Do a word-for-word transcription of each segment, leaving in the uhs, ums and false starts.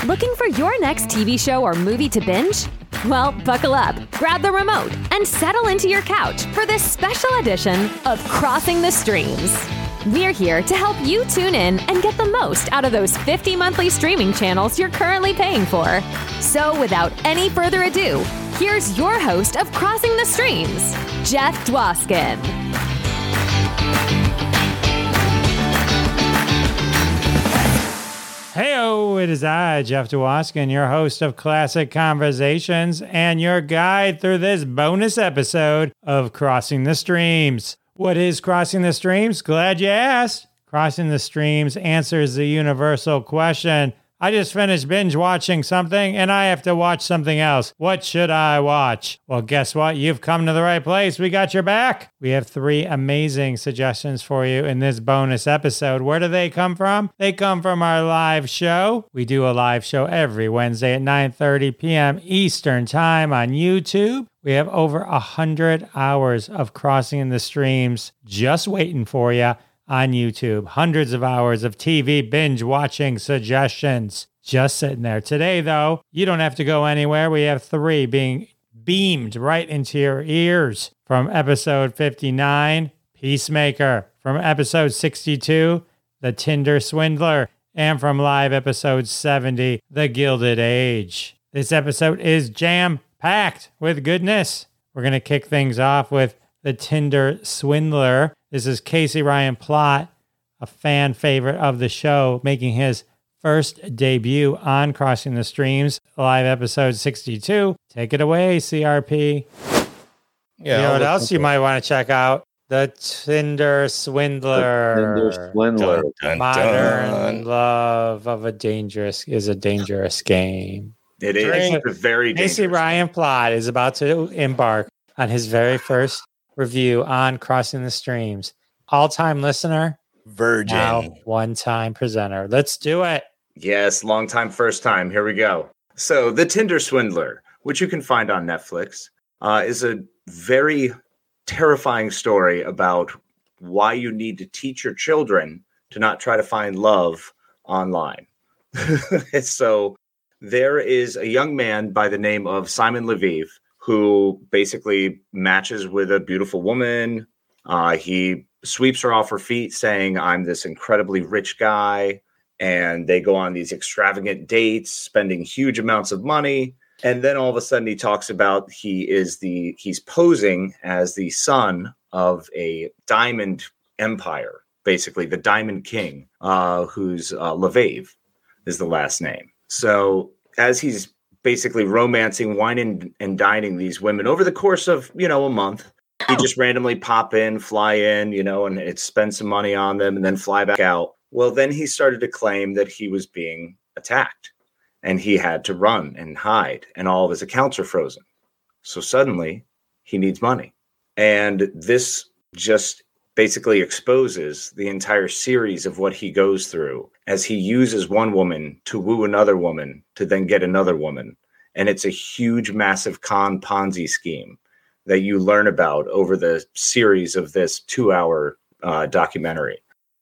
Listeners, looking for your next T V show or movie to binge? Well, buckle up, grab the remote, and settle into your couch for this special edition of Crossing the Streams. We're here to help you tune in and get the most out of those fifty monthly streaming channels you're currently paying for. So without any further ado, here's your host of Crossing the Streams, Jeff Dwoskin. Hey-o, it is I, Jeff Dwoskin, your host of Classic Conversations and your guide through this bonus episode of Crossing the Streams. What is Crossing the Streams? Glad you asked. Crossing the Streams answers the universal question, I just finished binge watching something and I have to watch something else. What should I watch? Well, guess what? You've come to the right place. We got your back. We have three amazing suggestions for you in this bonus episode. Where do they come from? They come from our live show. We do a live show every Wednesday at nine thirty p.m. Eastern Time on YouTube. We have over one hundred hours of Crossing the Streams just waiting for you on YouTube. Hundreds of hours of T V binge watching suggestions just sitting there. Today, though, you don't have to go anywhere. We have three being beamed right into your ears from episode fifty-nine, Peacemaker, from episode sixty-two, The Tinder Swindler, and from live episode seventy, The Gilded Age. This episode is jam packed with goodness. We're going to kick things off with The Tinder Swindler. This is Casey Ryan Plott, a fan favorite of the show, making his first debut on Crossing the Streams, live episode sixty-two. Take it away, C R P. Yeah, you know what else you might want to check out? The Tinder Swindler. The Tinder Swindler. Dun, dun, Modern dun. Love of a dangerous is a dangerous game. It is a very dangerous. Casey Ryan Plott is about to embark on his very first review on Crossing the Streams. All-time listener. Virgin. Now one-time presenter. Let's do it. Yes, long time, first time. Here we go. So The Tinder Swindler, which you can find on Netflix, uh, is a very terrifying story about why you need to teach your children to not try to find love online. So there is a young man by the name of Simon Leviev who basically matches with a beautiful woman. Uh, he sweeps her off her feet saying, I'm this incredibly rich guy. And they go on these extravagant dates, spending huge amounts of money. And then all of a sudden he talks about he is the he's posing as the son of a diamond empire, basically the Diamond King, uh, who's uh, Leviev is the last name. So as he's basically romancing, whining and dining these women over the course of, you know, a month, he just randomly pop in, fly in, you know, and it spend some money on them and then fly back out. Well, then he started to claim that he was being attacked and he had to run and hide and all of his accounts are frozen. So suddenly he needs money. And this just basically exposes the entire series of what he goes through as he uses one woman to woo another woman to then get another woman. And it's a huge, massive con Ponzi scheme that you learn about over the series of this two hour uh, documentary.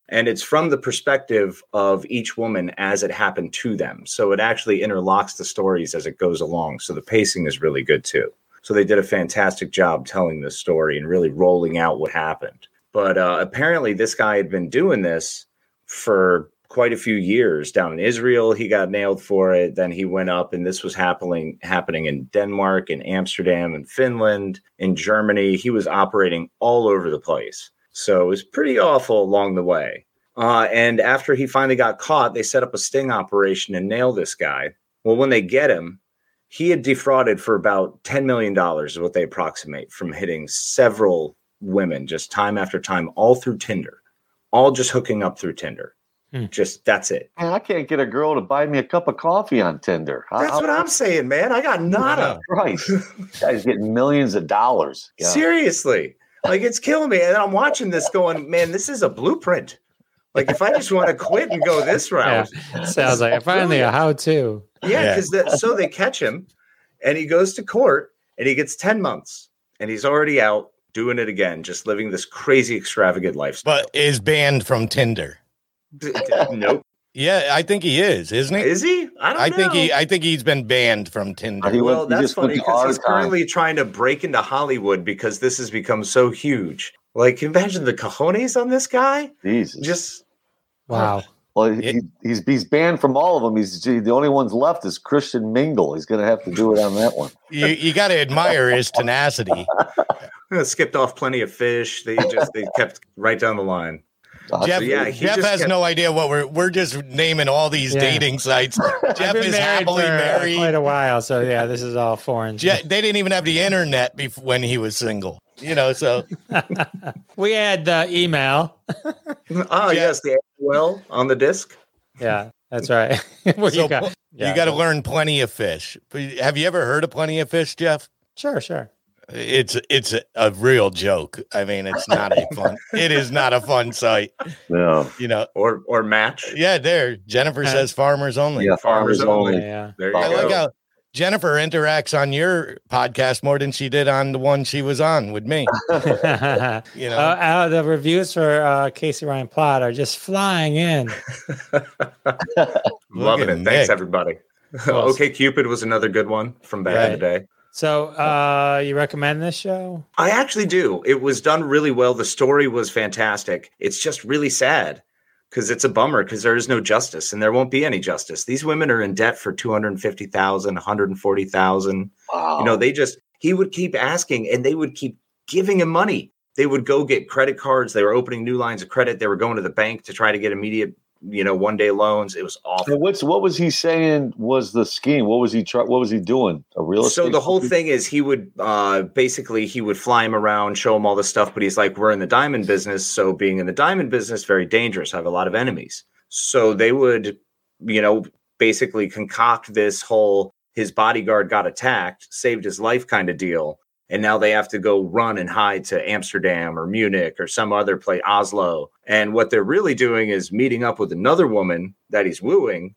And it's from the perspective of each woman as it happened to them. So it actually interlocks the stories as it goes along. So the pacing is really good too. So they did a fantastic job telling this story and really rolling out what happened. But uh, apparently this guy had been doing this for quite a few years down in Israel. He got nailed for it. Then he went up and this was happening, happening in Denmark and Amsterdam and Finland and Germany. He was operating all over the place. So it was pretty awful along the way. Uh, and after he finally got caught, they set up a sting operation and nailed this guy. Well, when they get him, he had defrauded for about ten million dollars is what they approximate from hitting several women just time after time, all through Tinder, all just hooking up through Tinder. Hmm. Just that's it. Man, I can't get a girl to buy me a cup of coffee on Tinder. That's I'll, what I'm saying, man. I got nada. Right. Guy's getting millions of dollars. Yeah. Seriously. Like, it's killing me. And I'm watching this going, man, this is a blueprint. Like, if I just want to quit and go this route. Yeah. Sounds like finally a how to. Yeah. Because yeah. so they catch him and he goes to court and he gets ten months and he's already out. Doing it again, just living this crazy, extravagant lifestyle. But is banned from Tinder. Nope. Yeah, I think he is, isn't he? Is he? I don't I know. think he. I think he's been banned from Tinder. Well, well that's funny because he's time. currently trying to break into Hollywood because this has become so huge. Like, imagine the cojones on this guy. Jesus. Just wow. Well, he, it, he's he's banned from all of them. He's the only one's left is Christian Mingle. He's going to have to do it on that one. You you got to admire his tenacity. Skipped off plenty of fish. They just they kept right down the line. Jeff, so yeah, Jeff has kept... no idea what we're we're just naming all these yeah. dating sites. Jeff is married happily for, married quite a while, so yeah, this is all foreign. Jeff, they didn't even have the internet before, when he was single, you know. So we had the uh, email. Oh Jeff. Yes, the well on the disc. Yeah, that's right. Well, so you got, yeah. you got to learn plenty of fish. Have you ever heard of plenty of fish, Jeff? Sure, sure. It's it's a, a real joke. I mean, it's not a fun. It is not a fun site. No, you know, or or match. Yeah, there. Jennifer uh, says farmers only. Yeah, farmers, farmers only. only. Yeah, there you I go. Like how Jennifer interacts on your podcast more than she did on the one she was on with me. You know, uh, uh, the reviews for uh, Casey Ryan Plott are just flying in. Loving it. Nick. Thanks, everybody. Okay, Cupid was another good one from back right. in the day. So uh, you recommend this show? I actually do. It was done really well. The story was fantastic. It's just really sad because it's a bummer because there is no justice and there won't be any justice. These women are in debt for two hundred fifty thousand dollars, one hundred forty thousand dollars. Wow. You know, they just he would keep asking and they would keep giving him money. They would go get credit cards. They were opening new lines of credit. They were going to the bank to try to get immediate you know, one day loans. It was awful. And what's, what was he saying was the scheme? What was he try, What was he doing? A real estate? So the whole thing is he would, uh, basically he would fly him around, show him all this stuff, but he's like, we're in the diamond business. So being in the diamond business, very dangerous. I have a lot of enemies. So they would, you know, basically concoct this whole, his bodyguard got attacked, saved his life kind of deal. And now they have to go run and hide to Amsterdam or Munich or some other place, Oslo. And what they're really doing is meeting up with another woman that he's wooing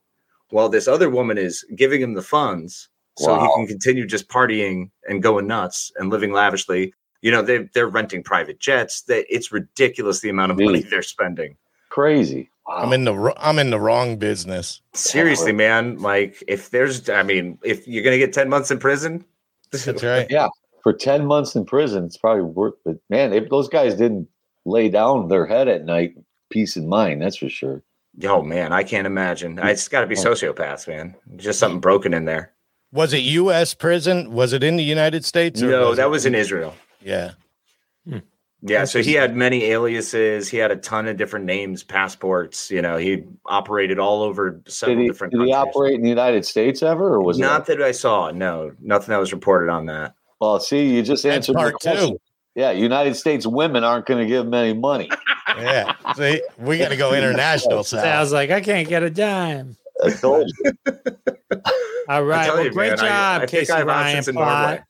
while this other woman is giving him the funds wow. so he can continue just partying and going nuts and living lavishly. You know, they, they're renting private jets. They, it's ridiculous the amount of Jeez. money they're spending. Crazy. Wow. I'm in the I'm in the wrong business. Seriously, wow. man. Like if there's I mean, if you're going to get ten months in prison. That's right. Yeah. For ten months in prison, it's probably worth it. Man, if those guys didn't lay down their head at night, peace of mind, that's for sure. Yo, man, I can't imagine. It's got to be sociopaths, man. Just something broken in there. Was it U S prison? Was it in the United States? Or no, was that it? was in Israel. Yeah. Hmm. Yeah, so he had many aliases. He had a ton of different names, passports. You know, he operated all over several did he, different did countries. Did he operate in the United States ever? Or was Not it? that I saw, no. Nothing that was reported on that. Well, see, you just answered my question. Two. Yeah, United States women aren't going to give them any money. Yeah, see, we got to go international. Sounds I was like, I can't get a dime. I told you. All right, well, you, great man. job, I, I Casey Ryan Plott.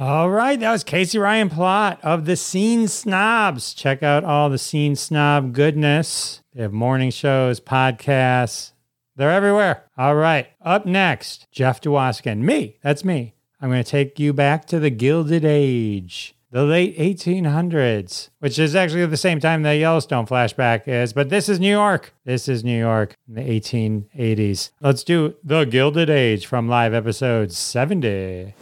All right, that was Casey Ryan Plott of the Scene Snobs. Check out all the Scene Snob goodness. They have morning shows, podcasts. They're everywhere. All right. Up next, Jeff Dwoskin. Me. That's me. I'm going to take you back to the Gilded Age, the late eighteen hundreds, which is actually the same time the Yellowstone flashback is. But this is New York. This is New York in the eighteen eighties. Let's do the Gilded Age from live episode seventy.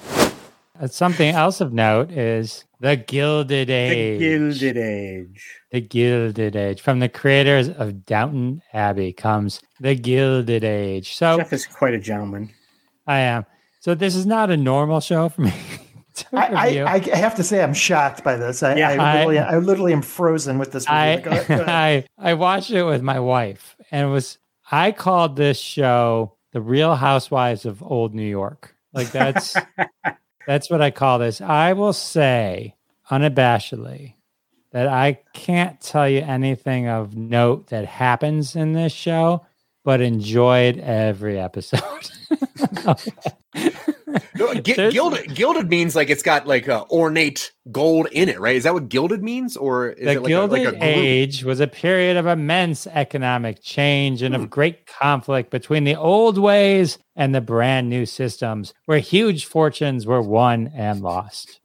Something else of note is the Gilded Age. The Gilded Age. The Gilded Age. From the creators of Downton Abbey comes the Gilded Age. So Jeff is quite a gentleman. I am. So this is not a normal show for me. I, I, I have to say I'm shocked by this. I, yeah, I, I, literally, I literally am frozen with this movie. I, go ahead, go ahead. I, I watched it with my wife, and it was I called this show The Real Housewives of Old New York. Like that's... That's what I call this. I will say unabashedly that I can't tell you anything of note that happens in this show, but enjoyed every episode. No, g- gilded, gilded means like it's got like a ornate gold in it, right? Is that what gilded means? Or is the it like Gilded a, like a Age was a period of immense economic change and mm. of great conflict between the old ways and the brand new systems where huge fortunes were won and lost.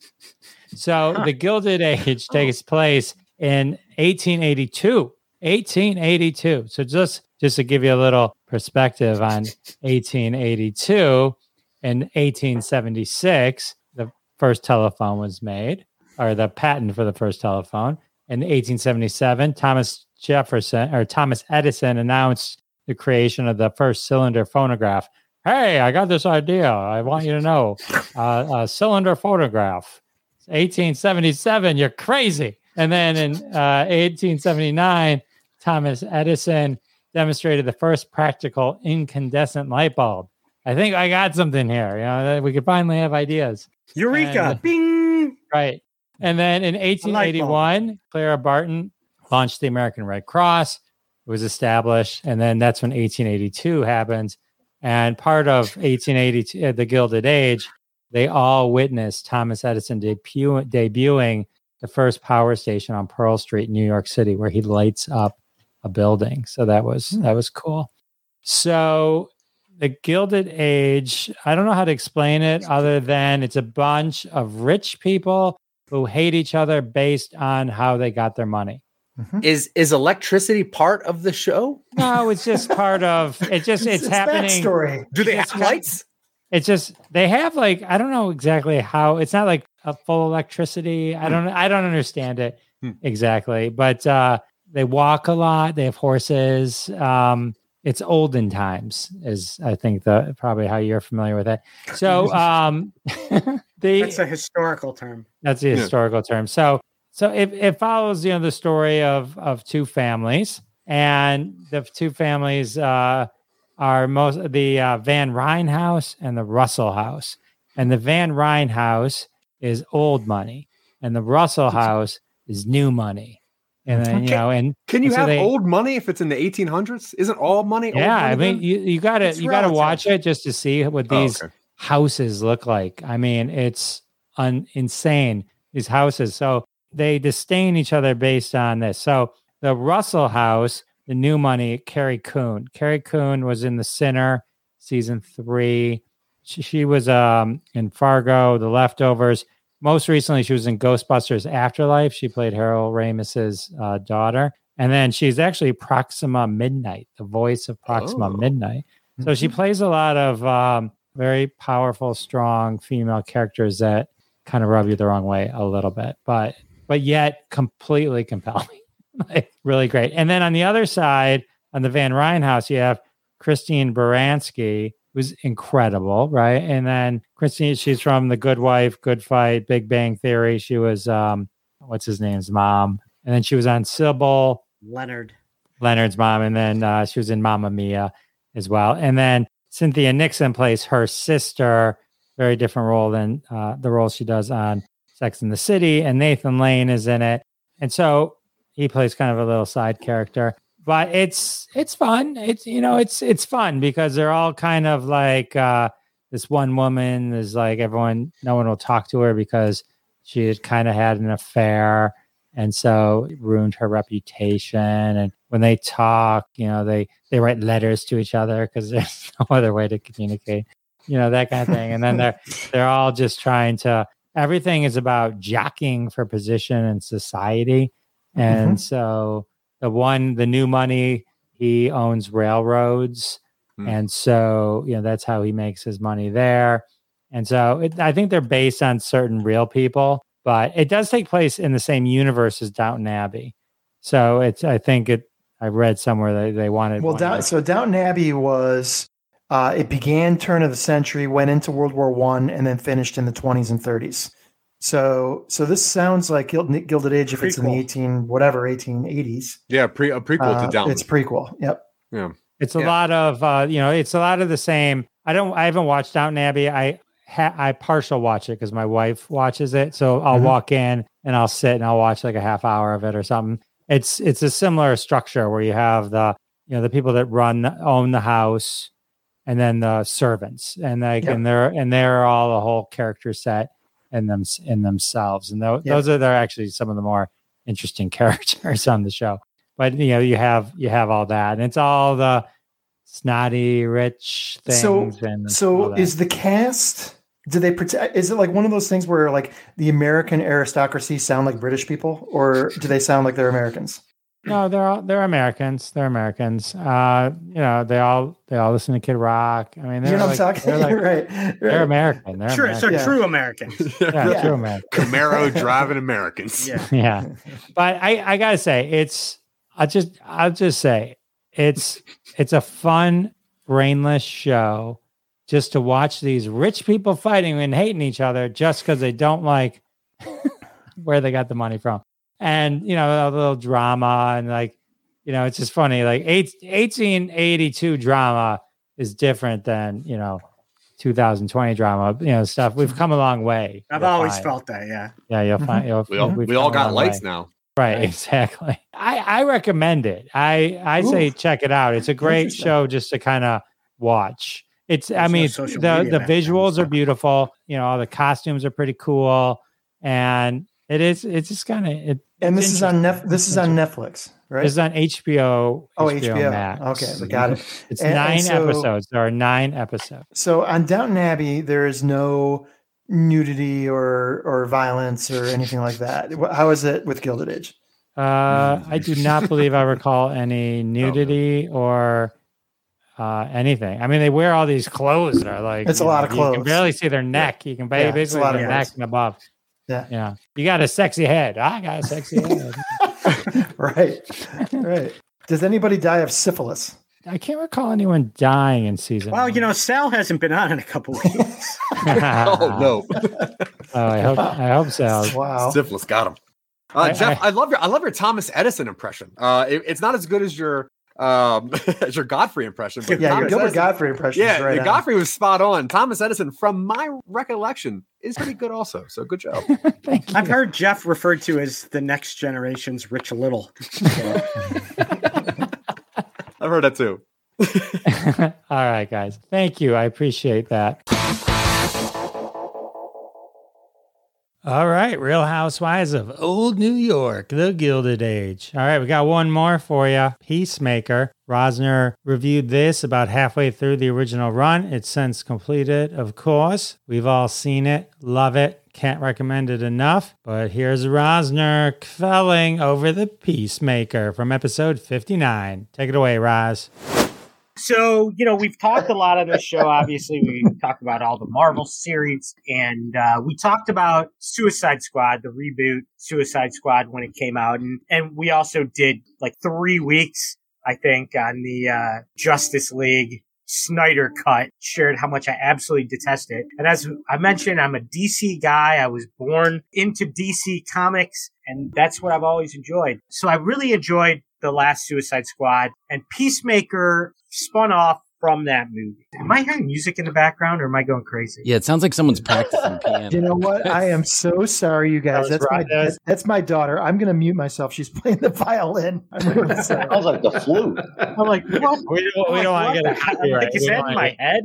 So huh. the Gilded Age takes place in eighteen eighty-two. eighteen eighty-two. So just, just to give you a little perspective on eighteen eighty-two, in eighteen seventy-six, the first telephone was made, or the patent for the first telephone. In eighteen seventy-seven, Thomas Jefferson or Thomas Edison announced the creation of the first cylinder phonograph. Hey, I got this idea. I want you to know. Uh, a cylinder phonograph. eighteen seventy-seven, you're crazy. And then in uh, eighteen seventy-nine, Thomas Edison demonstrated the first practical incandescent light bulb. I think I got something here. You know, we could finally have ideas. Eureka! And, bing! Right. And then in eighteen eighty-one, Clara Barton launched the American Red Cross. It was established. And then that's when eighteen eighty-two happens. And part of eighteen eighty-two, the Gilded Age, they all witnessed Thomas Edison debu- debuting the first power station on Pearl Street in New York City, where he lights up a building. So that was mm. that was cool. So the Gilded Age, I don't know how to explain it other than it's a bunch of rich people who hate each other based on how they got their money. Mm-hmm. Is is electricity part of the show? No, it's just part of it. Just it's, it's happening. Story. Do they have it's lights? Kind of, it's just they have like I don't know exactly how. It's not like a full electricity. I don't. I don't understand it exactly. But uh, they walk a lot. They have horses. Um, it's olden times, is I think the probably how you're familiar with it. So um, the that's a historical term. That's a historical yeah. term. So. So it, it follows, you know, the story of, of two families, and the two families uh, are most the uh, Van Ryn house and the Russell house. And the Van Ryn house is old money, and the Russell house is new money. And then, okay. you know, and can you and so have they, old money if it's in the eighteen hundreds? Isn't all money? Yeah, old money I mean, then? you you gotta it's you gotta relative. watch it just to see what these oh, okay. houses look like. I mean, it's un- insane these houses. So. They disdain each other based on this. So the Russell house, the new money, Carrie Coon. Carrie Coon was in The Sinner, season three. She, she was um, in Fargo, The Leftovers. Most recently, she was in Ghostbusters Afterlife. She played Harold Ramis's uh, daughter. And then she's actually Proxima Midnight, the voice of Proxima oh. Midnight. So mm-hmm. she plays a lot of um, very powerful, strong female characters that kind of rub you the wrong way a little bit. But... but yet completely compelling, like, really great. And then on the other side, on the Van Ryn house, you have Christine Baranski, who's incredible, right? And then Christine, she's from The Good Wife, Good Fight, Big Bang Theory. She was, um, what's his name's mom? And then she was on Sybil. Leonard. Leonard's mom. And then uh, she was in Mamma Mia as well. And then Cynthia Nixon plays her sister, very different role than uh, the role she does on Sex and the City, and Nathan Lane is in it. And so he plays kind of a little side character, but it's, it's fun. It's, you know, it's, it's fun because they're all kind of like uh, this one woman is like everyone, no one will talk to her because she had kind of had an affair. And so it ruined her reputation. And when they talk, you know, they, they write letters to each other because there's no other way to communicate, you know, that kind of thing. And then they're, they're all just trying to, everything is about jockeying for position in society. And mm-hmm. so the one, the new money, he owns railroads. Mm. And so, you know, that's how he makes his money there. And so it, I think they're based on certain real people, but it does take place in the same universe as Downton Abbey. So it's, I think it, I read somewhere that they wanted. Well, Down, so Downton Abbey was, Uh, it began turn of the century, went into World War One, and then finished in the twenties and thirties. So, so this sounds like Gild- Gilded Age if prequel. It's in the eighteen whatever eighteen eighties. Yeah, pre a prequel uh, to Downton. It's prequel. Yep. Yeah. It's a yeah. lot of uh, you know. It's a lot of the same. I don't. I haven't watched Downton Abbey. I ha- I partial watch it because my wife watches it. So I'll mm-hmm. walk in and I'll sit and I'll watch like a half hour of it or something. It's it's a similar structure where you have the you know the people that run own the house. And then the servants, and like, yep. and they're and they're all a whole character set in them in themselves, and th- yep. those are they're actually some of the more interesting characters on the show. But you know, you have you have all that, and it's all the snotty rich things. So, and so is the cast do they pretend? Is it like one of those things where like the American aristocracy sound like British people, or do they sound like they're Americans? No, they're all, they're Americans. They're Americans. Uh, you know, they all they all listen to Kid Rock. I mean, they're you know like, what I'm talking. They're like, You're right. They're, they're American. They're true. American. So yeah. true Americans. yeah, yeah, true Americans. Camaro driving Americans. Yeah, yeah. But I, I gotta say, it's I just I'll just say it's it's a fun, brainless show just to watch these rich people fighting and hating each other just because they don't like where they got the money from. And, you know, a little drama and like, you know, it's just funny. Like eight, eighteen eighty-two drama is different than, you know, two thousand twenty drama, you know, stuff. We've come a long way. I've you'll always find. felt that. Yeah. Yeah. You'll find, you'll, we all, we all got lights way. now. Right. Exactly. I, I recommend it. I, I Ooh. say, check it out. It's a great show just to kind of watch. It's, There's I mean, no the, the visuals are beautiful. You know, all the costumes are pretty cool. And, It is. It's just kind of. It, and this is on Nef- This is on Netflix, right? It's on H B O. Oh, H B O Max. Okay, we got it. It's and, nine and so, episodes. There are nine episodes. So on Downton Abbey, there is no nudity or or violence or anything like that. How is it with Gilded Age? Uh, I do not believe I recall any nudity oh. or uh, anything. I mean, they wear all these clothes that are like it's a lot know, of clothes. You can barely see their neck. You can yeah, basically see their neck and above. Yeah. yeah. You got a sexy head. I got a sexy head. right. Right. Does anybody die of syphilis? I can't recall anyone dying in season. Well, one. you know, Sal hasn't been on in a couple of weeks. oh, no. oh, I hope, I hope Sal. Wow. Syphilis got him. Uh, I, Jeff, I, I love your I love your Thomas Edison impression. Uh, it, it's not as good as your um, as your Godfrey impression. But yeah, Thomas your Gilbert Edison, Godfrey impression. Yeah, right Godfrey was spot on. Thomas Edison, from my recollection, is pretty good also. So good job. Thank you. I've heard Jeff referred to as the next generation's Rich Little. I've heard that too. All right, guys. Thank you. I appreciate that. All right. Real Housewives of Old New York, The Gilded Age. All right. We got one more for you. Peacemaker. Rosner reviewed this about halfway through the original run. It's since completed, of course. We've all seen it. Love it. Can't recommend it enough. But here's Rosner quelling over the Peacemaker from episode fifty-nine. Take it away, Roz. So, you know, we've talked a lot on this show. Obviously, we talked about all the Marvel series, and uh, we talked about Suicide Squad, the reboot Suicide Squad when it came out. And, and we also did like three weeks, I think, on the uh, Justice League Snyder Cut, shared how much I absolutely detest it. And as I mentioned, I'm a D C guy. I was born into D C comics, and that's what I've always enjoyed. So I really enjoyed the last Suicide Squad, and Peacemaker spun off from that movie. Am I hearing music in the background, or am I going crazy? Yeah, it sounds like someone's practicing piano. You know what? I am so sorry, you guys. That that's right. my that's, that's my daughter. I'm going to mute myself. She's playing the violin. Sounds like the flute. I'm like, well, we don't, we don't want to get a I'm like, is that in my head?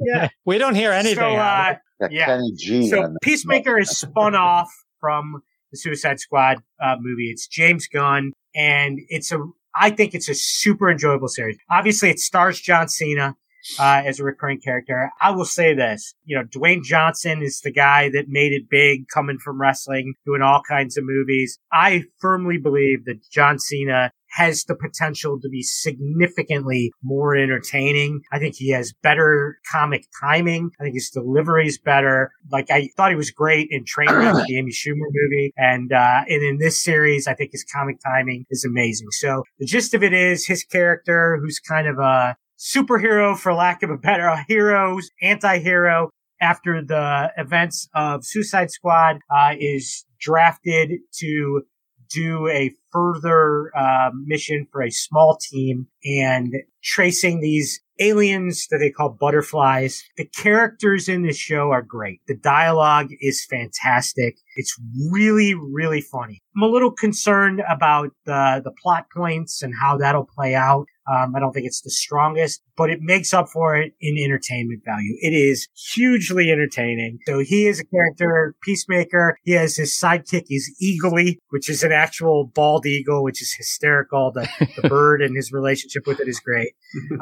yeah. We don't hear anything. So, uh, yeah. So Peacemaker is spun off from the Suicide Squad uh, movie. It's James Gunn, and it's a. I think it's a super enjoyable series. Obviously, it stars John Cena uh, as a recurring character. I will say this, you know, Dwayne Johnson is the guy that made it big, coming from wrestling, doing all kinds of movies. I firmly believe that John Cena has the potential to be significantly more entertaining. I think he has better comic timing. I think his delivery is better. Like, I thought he was great in Trainwreck, the Amy Schumer movie. And, uh, and in this series, I think his comic timing is amazing. So the gist of it is his character, who's kind of a superhero, for lack of a better hero's anti-hero, after the events of Suicide Squad, uh, is drafted to do a further uh, mission for a small team and tracing these aliens that they call butterflies. The characters in this show are great. The dialogue is fantastic. It's really, really funny. I'm a little concerned about the, the plot points and how that'll play out. Um, I don't think it's the strongest, but it makes up for it in entertainment value. It is hugely entertaining. So he is a character, Peacemaker. He has his sidekick, he's Eagly, which is an actual bald eagle, which is hysterical. The, the bird and his relationship with it is great.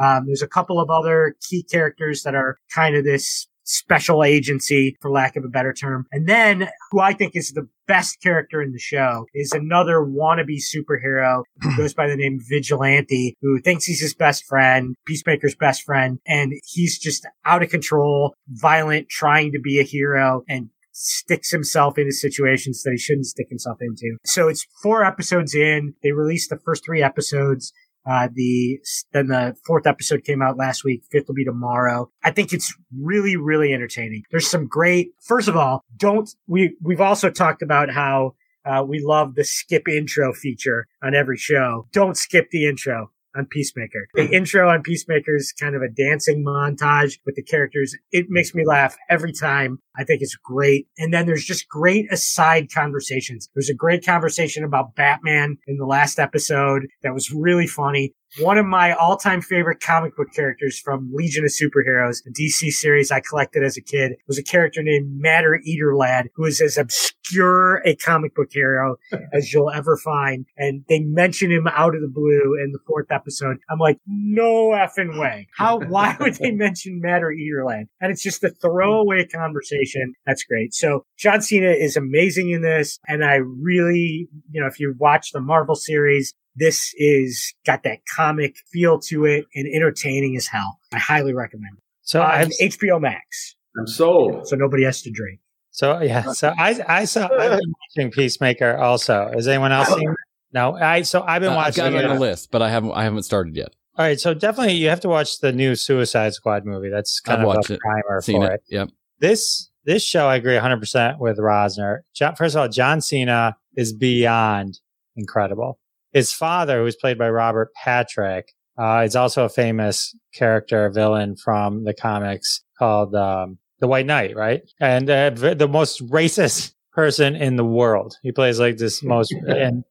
Um, there's a couple of other key characters that are kind of this special agency, for lack of a better term. And then, who I think is the best character in the show is another wannabe superhero who goes by the name Vigilante, who thinks he's his best friend, Peacemaker's best friend, and he's just out of control, violent, trying to be a hero, and sticks himself into situations that he shouldn't stick himself into. So it's four episodes in. They released the first three episodes. Uh, the, then the fourth episode came out last week. Fifth will be tomorrow. I think it's really, really entertaining. There's some great, first of all, don't, we, we've also talked about how, uh, we love the skip intro feature on every show. Don't skip the intro on Peacemaker. The intro on Peacemaker is kind of a dancing montage with the characters. It makes me laugh every time. I think it's great. And then there's just great aside conversations. There's a great conversation about Batman in the last episode that was really funny. One of my all-time favorite comic book characters from Legion of Superheroes, the D C series I collected as a kid, was a character named Matter Eater Lad, who is as obscure a comic book hero as you'll ever find. And they mention him out of the blue in the fourth episode. I'm like, no effing way. How? Why would they mention Matter Eater Lad? And it's just a throwaway conversation. That's great. So John Cena is amazing in this. And I really, you know, if you watch the Marvel series, this is got that comic feel to it and entertaining as hell. I highly recommend it. So uh, I've, H B O Max. I'm sold. So nobody has to drink. So yeah. So I I saw I've been watching Peacemaker also. Has anyone else seen it? No. I so I've been uh, watching. I've got it on the list, but I haven't I haven't started yet. All right. So definitely you have to watch the new Suicide Squad movie. That's kind I've of a it. primer seen for it. it. Yep. This this show I agree one hundred percent with Rosner. John, first of all, John Cena is beyond incredible. His father, who is played by Robert Patrick, uh, is also a famous character villain from the comics called um, The White Knight, right? And uh, the most racist person in the world. He plays like this most, and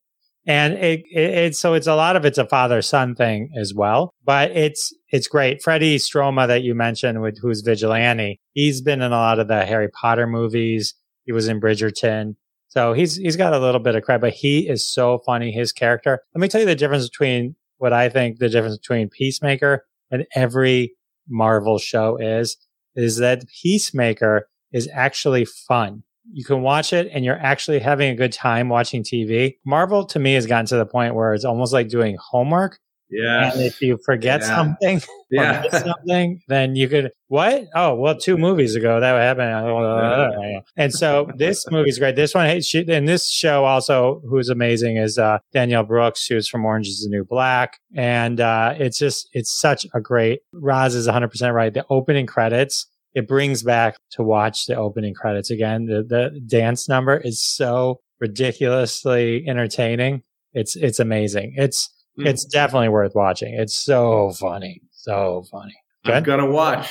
and it, it, it so it's a lot of it's a father-son thing as well. But it's it's great. Freddie Stroma that you mentioned, with, who's Vigilante, he's been in a lot of the Harry Potter movies. He was in Bridgerton. So he's he's got a little bit of cred, but he is so funny, his character. Let me tell you the difference between what I think the difference between Peacemaker and every Marvel show is, is that Peacemaker is actually fun. You can watch it and you're actually having a good time watching T V. Marvel, to me, has gotten to the point where it's almost like doing homework. Yeah. And if you forget yeah. something, yeah. forget something, then you could, what? Oh, well, two movies ago that happened. And so this movie's great. This one, she, and this show also, who's amazing, is uh, Danielle Brooks, who's from Orange is the New Black. And uh, it's just, it's such a great, Roz is one hundred percent right. The opening credits, it brings back to watch the opening credits again. The, the dance number is so ridiculously entertaining. It's, it's amazing. It's, It's definitely worth watching. It's so funny. So funny. Good? I'm going to watch.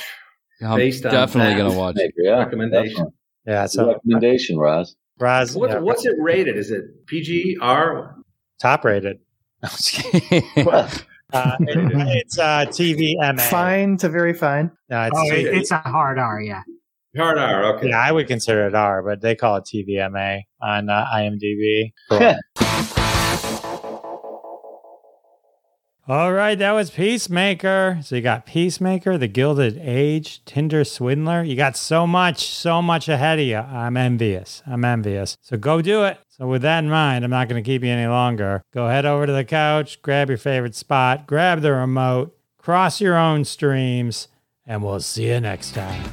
I'm based on definitely going to watch. Yeah, recommendation. Yeah, so recommendation, Roz. Roz. What, yeah. What's it rated? Is it P G, R? Top rated. I'm just kidding. Well, uh, it, it's uh, T V M A. Fine to very fine. No, it's, oh, it, it's a hard R, yeah. Hard R, okay. Yeah, I would consider it R, but they call it T V M A on uh, IMDb. Cool. All right, that was Peacemaker. So you got Peacemaker, The Gilded Age, Tinder Swindler. You got so much, so much ahead of you. I'm envious. I'm envious. So go do it. So with that in mind, I'm not going to keep you any longer. Go head over to the couch, grab your favorite spot, grab the remote, cross your own streams, and we'll see you next time.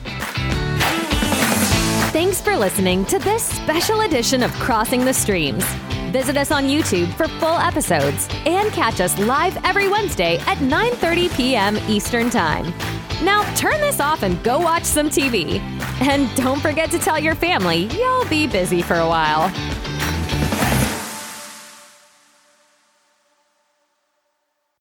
Thanks for listening to this special edition of Crossing the Streams. Visit us on YouTube for full episodes and catch us live every Wednesday at nine thirty p.m. Eastern Time. Now turn this off and go watch some T V. And don't forget to tell your family you'll be busy for a while.